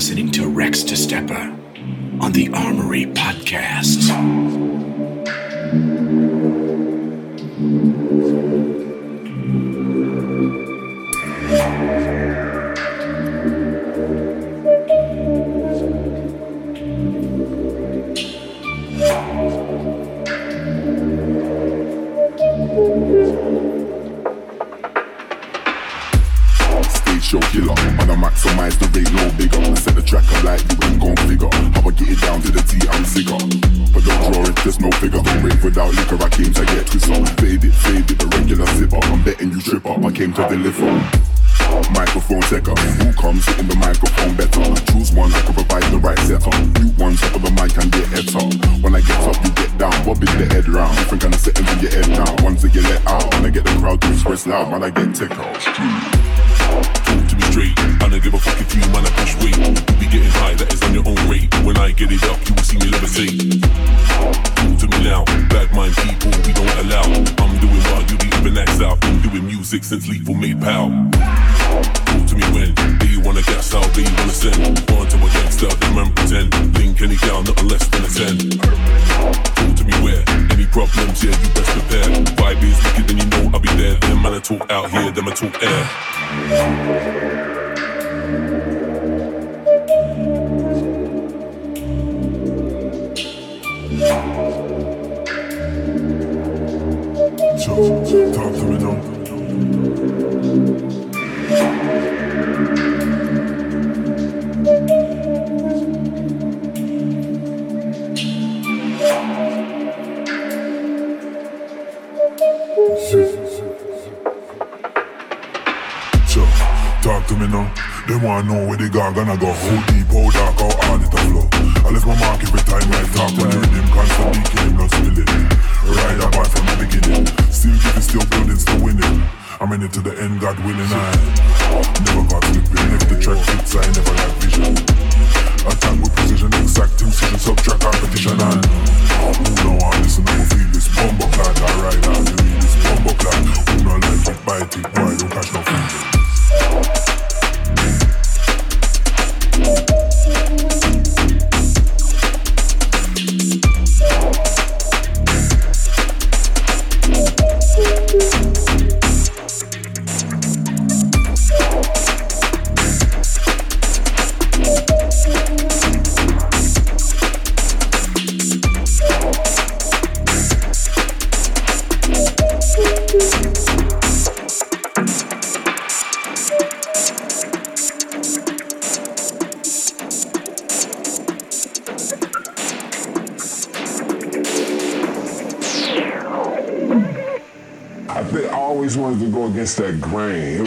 listening to Rex Dasteppa on the Armory Podcast. Maximize the rate, no bigger. Set the track up like you ain't gon' figure. How I get it down to the T, I'm sicker. But don't draw it, there's no figure. Don't rave without liquor, I came to get twisted. Faded, a regular zipper. I'm betting you trip up, I came to deliver. Microphone checker, who comes in the microphone better? Choose one, I can provide the right setup. You one top of the mic and get heads up. When I get up, you get down, bobbing the head round. Different kind of setting to your head down. Once I get let out, when I get the crowd to express loud, when I get tickled. Straight. I don't give a fuck if you man I push weight. You be getting high, that is on your own rate. When I get it up, you will see me levitate. Talk to me now, bad mind people we don't allow. I'm doing what you be even acts out. Been doing music since Lethal made pal. Talk to me when they wanna gas out, they wanna send. Want to a gangster, they man pretend. Link any gal, not less than a 10. Talk to me where any problems, yeah you best prepare. Vibe is wicked, then you know I'll be there. Them man I talk out here, them I talk air. Talk to me now. Talk to me now. They wanna know where they got gonna go. Who deep, how dark, how hard it a flow. I left my mark every time I talk. When you read them constantly, came not spilling. Ride apart from the beginning. Still giving, still building, still winning. I'm in it to the end, God willing. I never got slipping. If the track fits, I never had vision. Attack with precision, exact incision, subtract competition. And who know I listen, I will feel this bumble clad. I ride, I feel this bumble clad. Who know like it, bite it, why don't catch no feeling. Wanted to go against that grain.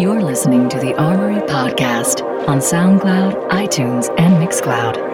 You're listening to the Armory Podcast on SoundCloud, iTunes, and Mixcloud.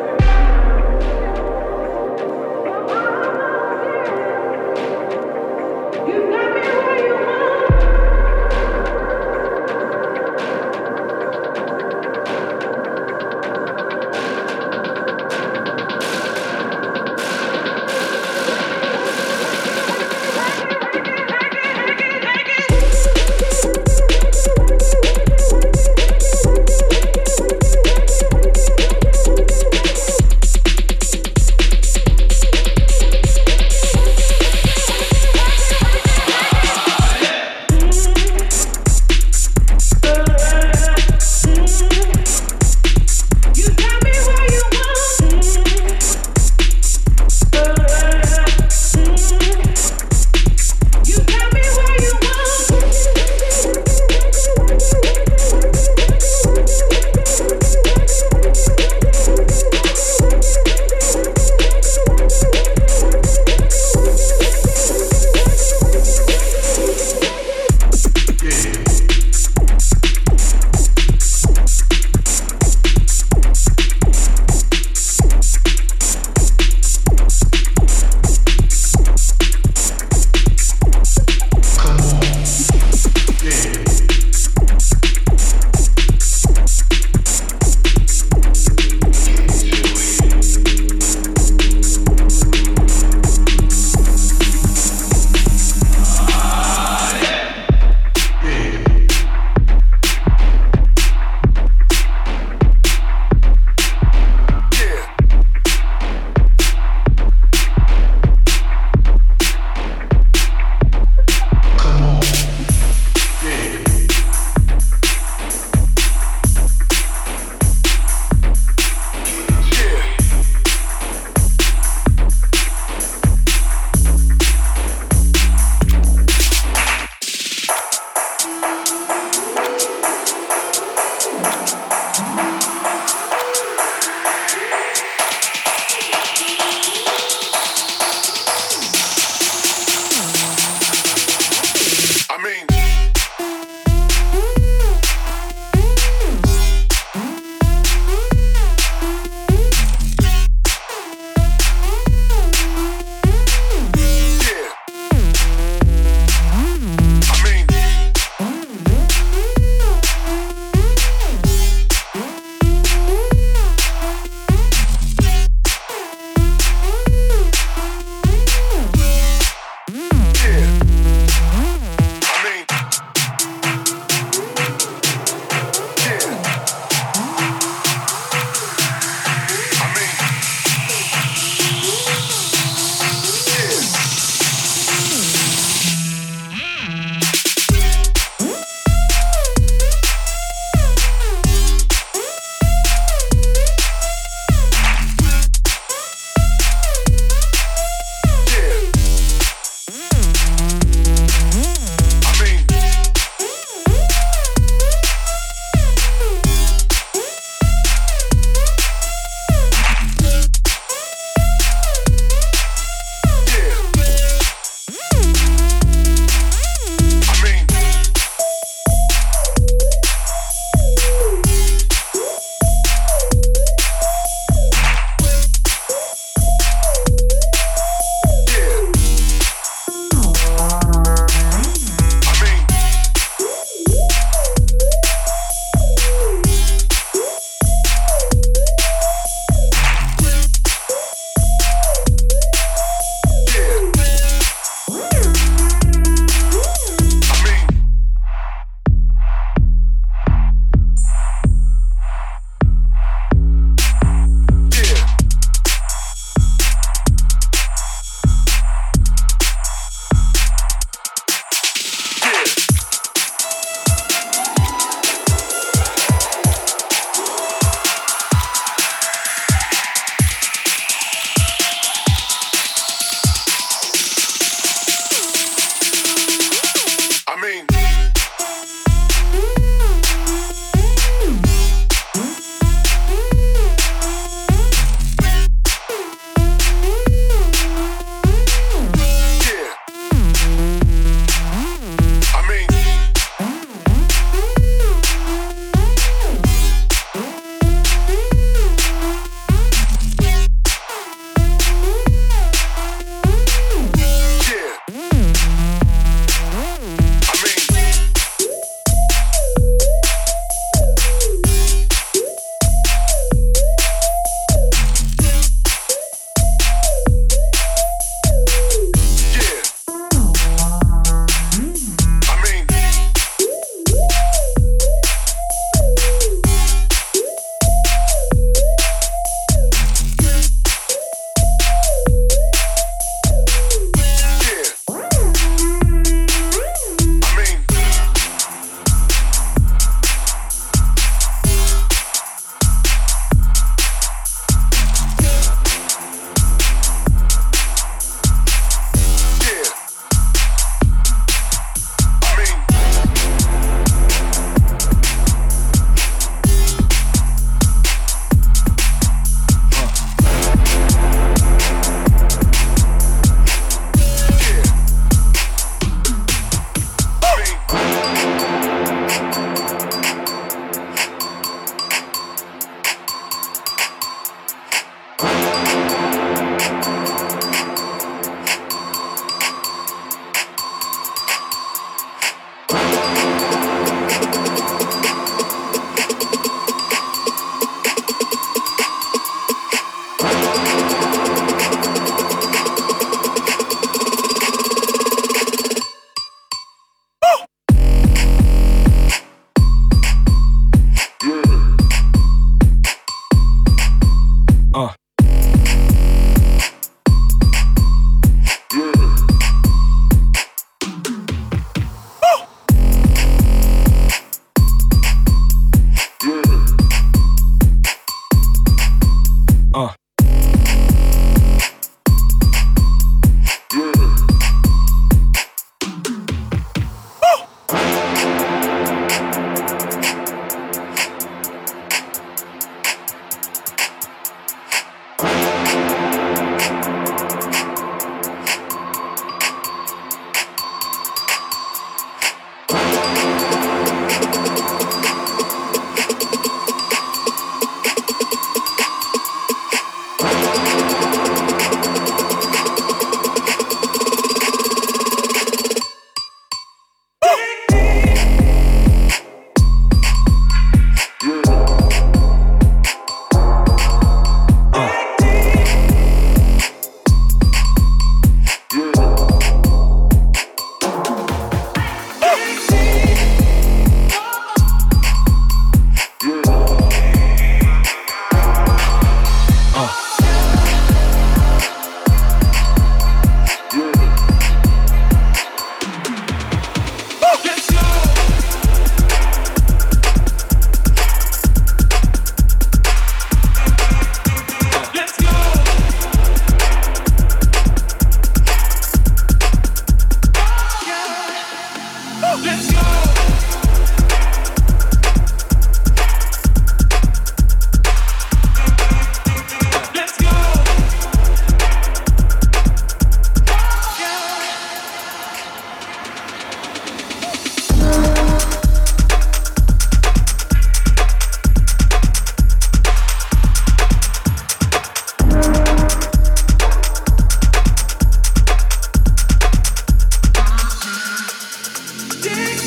Dig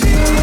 me.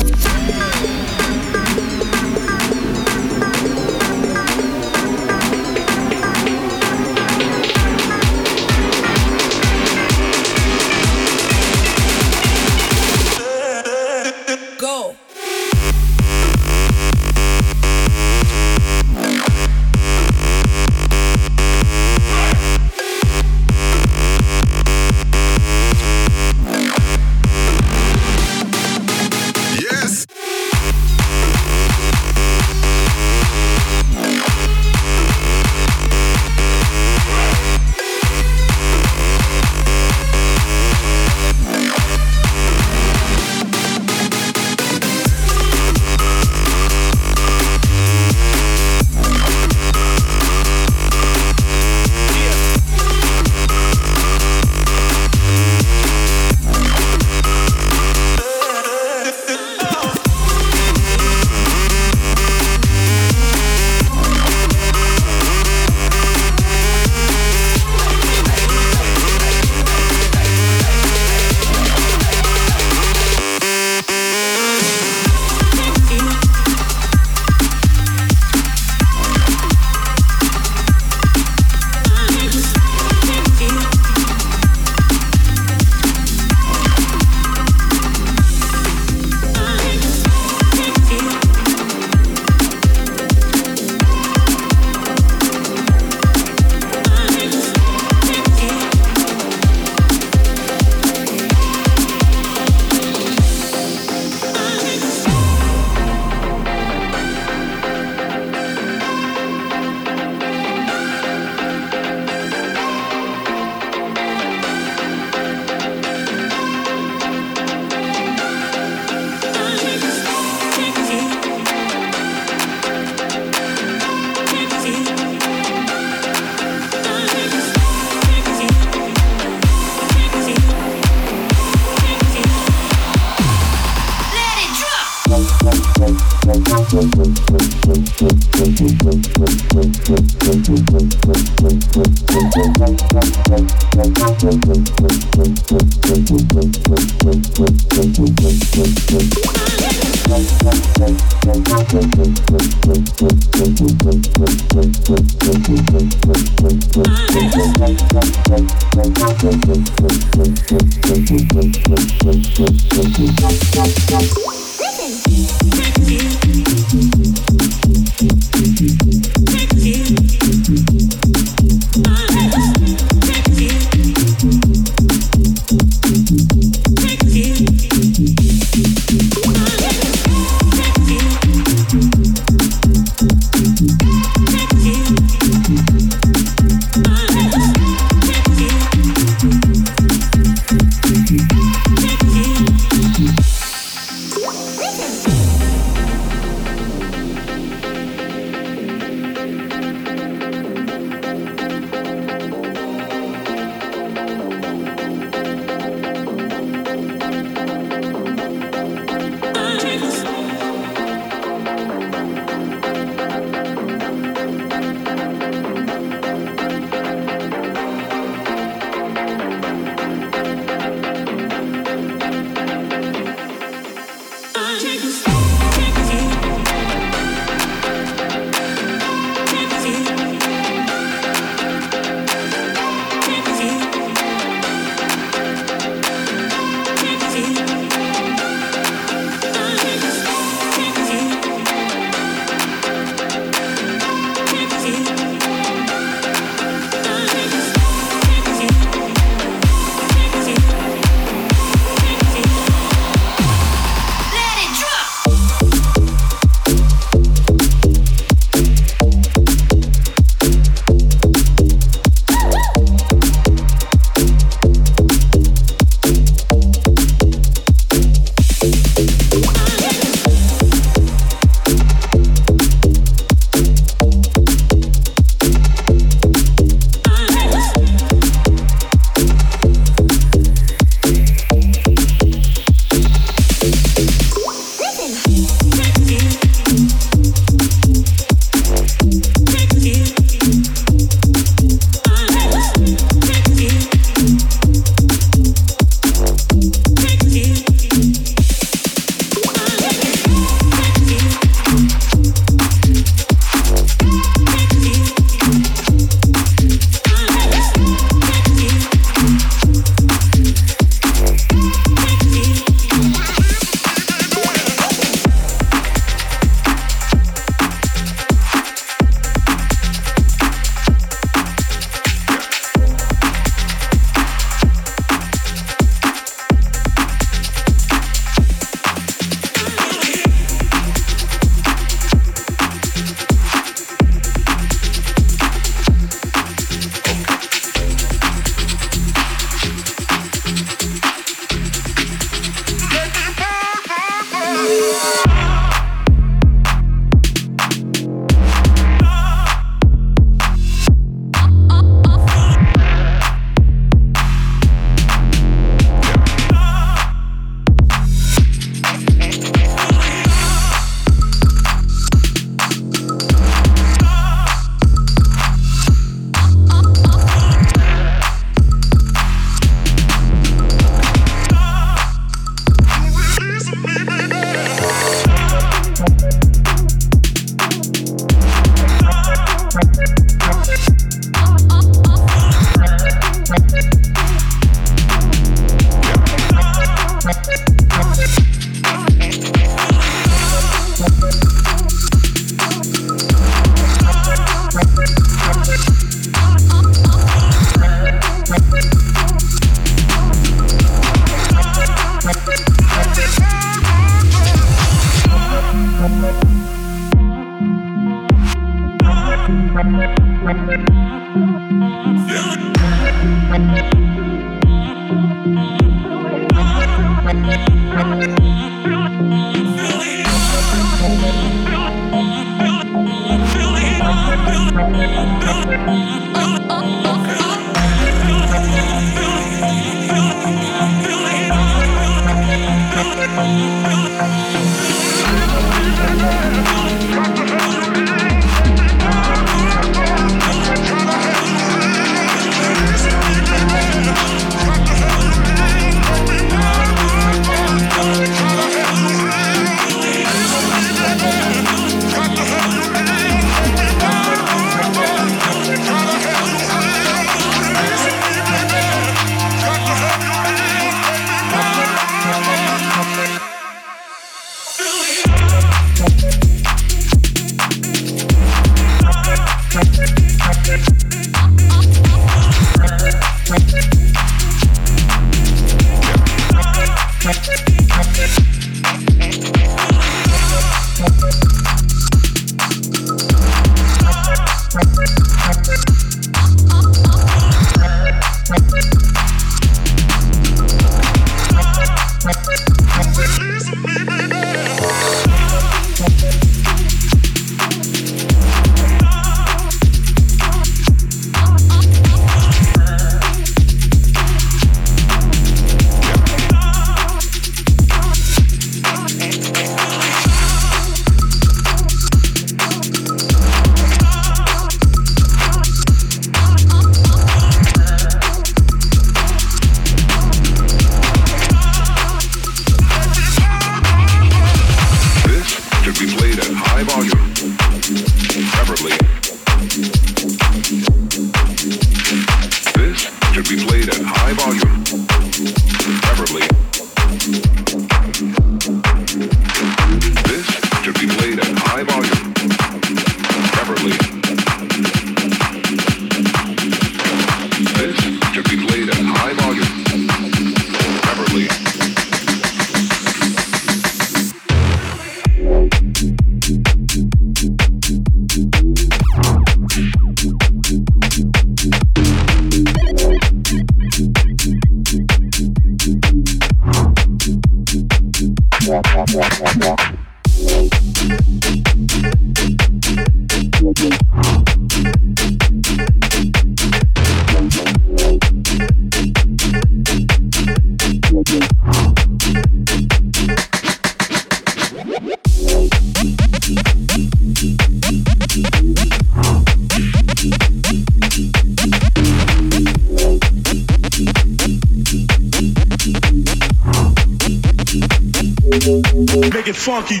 Funky.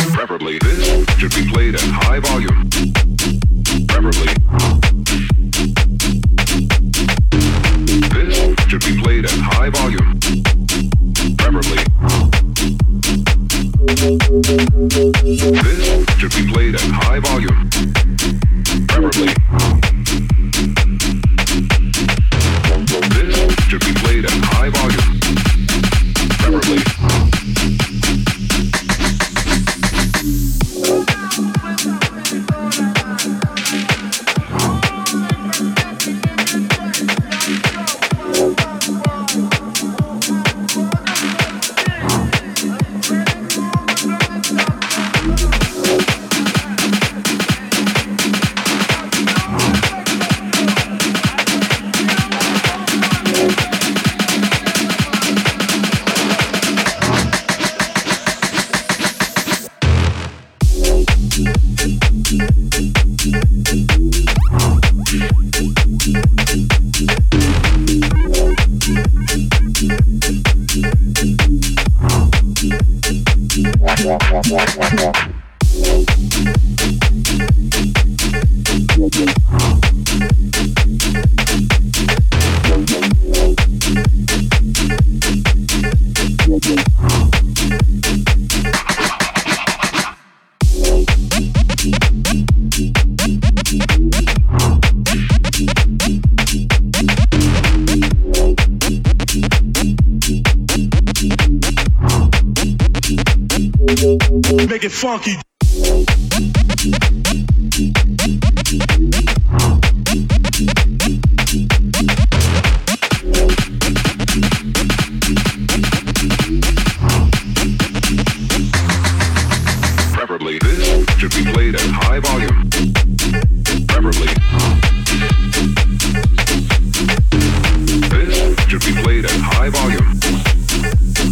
Preferably, this should be played at high volume. Preferably, this should be played at high volume. Preferably. This should be played at high volume, preferably. This should be played at high volume, preferably. Make it funky. Preferably, this should be played at high volume. Preferably, this should be played at high volume.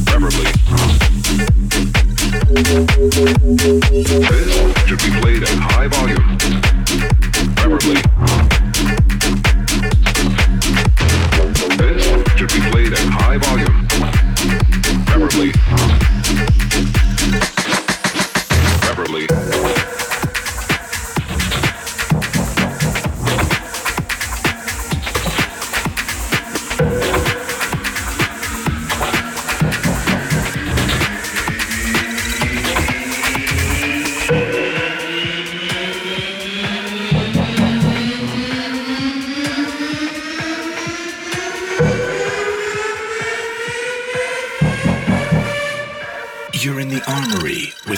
Preferably. This should be played at high volume, preferably. This should be played at high volume, preferably.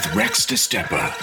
with Rex Dasteppa.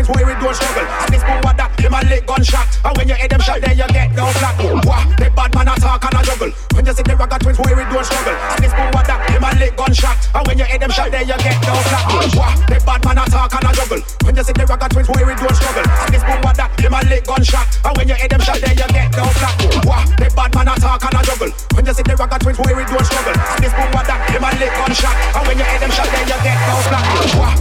difference, boy, we don't struggle. And this move that, him a lick gunshot. And when you hear them shot, then you get down flat. Wah, the bad man a talk and a juggle. When you see the ragga twins, boy, we don't struggle. And this move that, him a lick gunshot. And when you hear them shot, then you get down flat. Wah, the bad man a talk and a juggle. When you see the ragga twins, boy, we don't struggle. And this move that, him a lick gunshot. And when you hear them shot, then you get down flat. Wah, the bad man a talk and a juggle. When you see the ragga twins, boy, we don't struggle. And this move that, him a lick gunshot. And when you hear them shot, then you get down flat. Wah.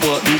You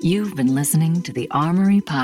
You've been listening to the Armory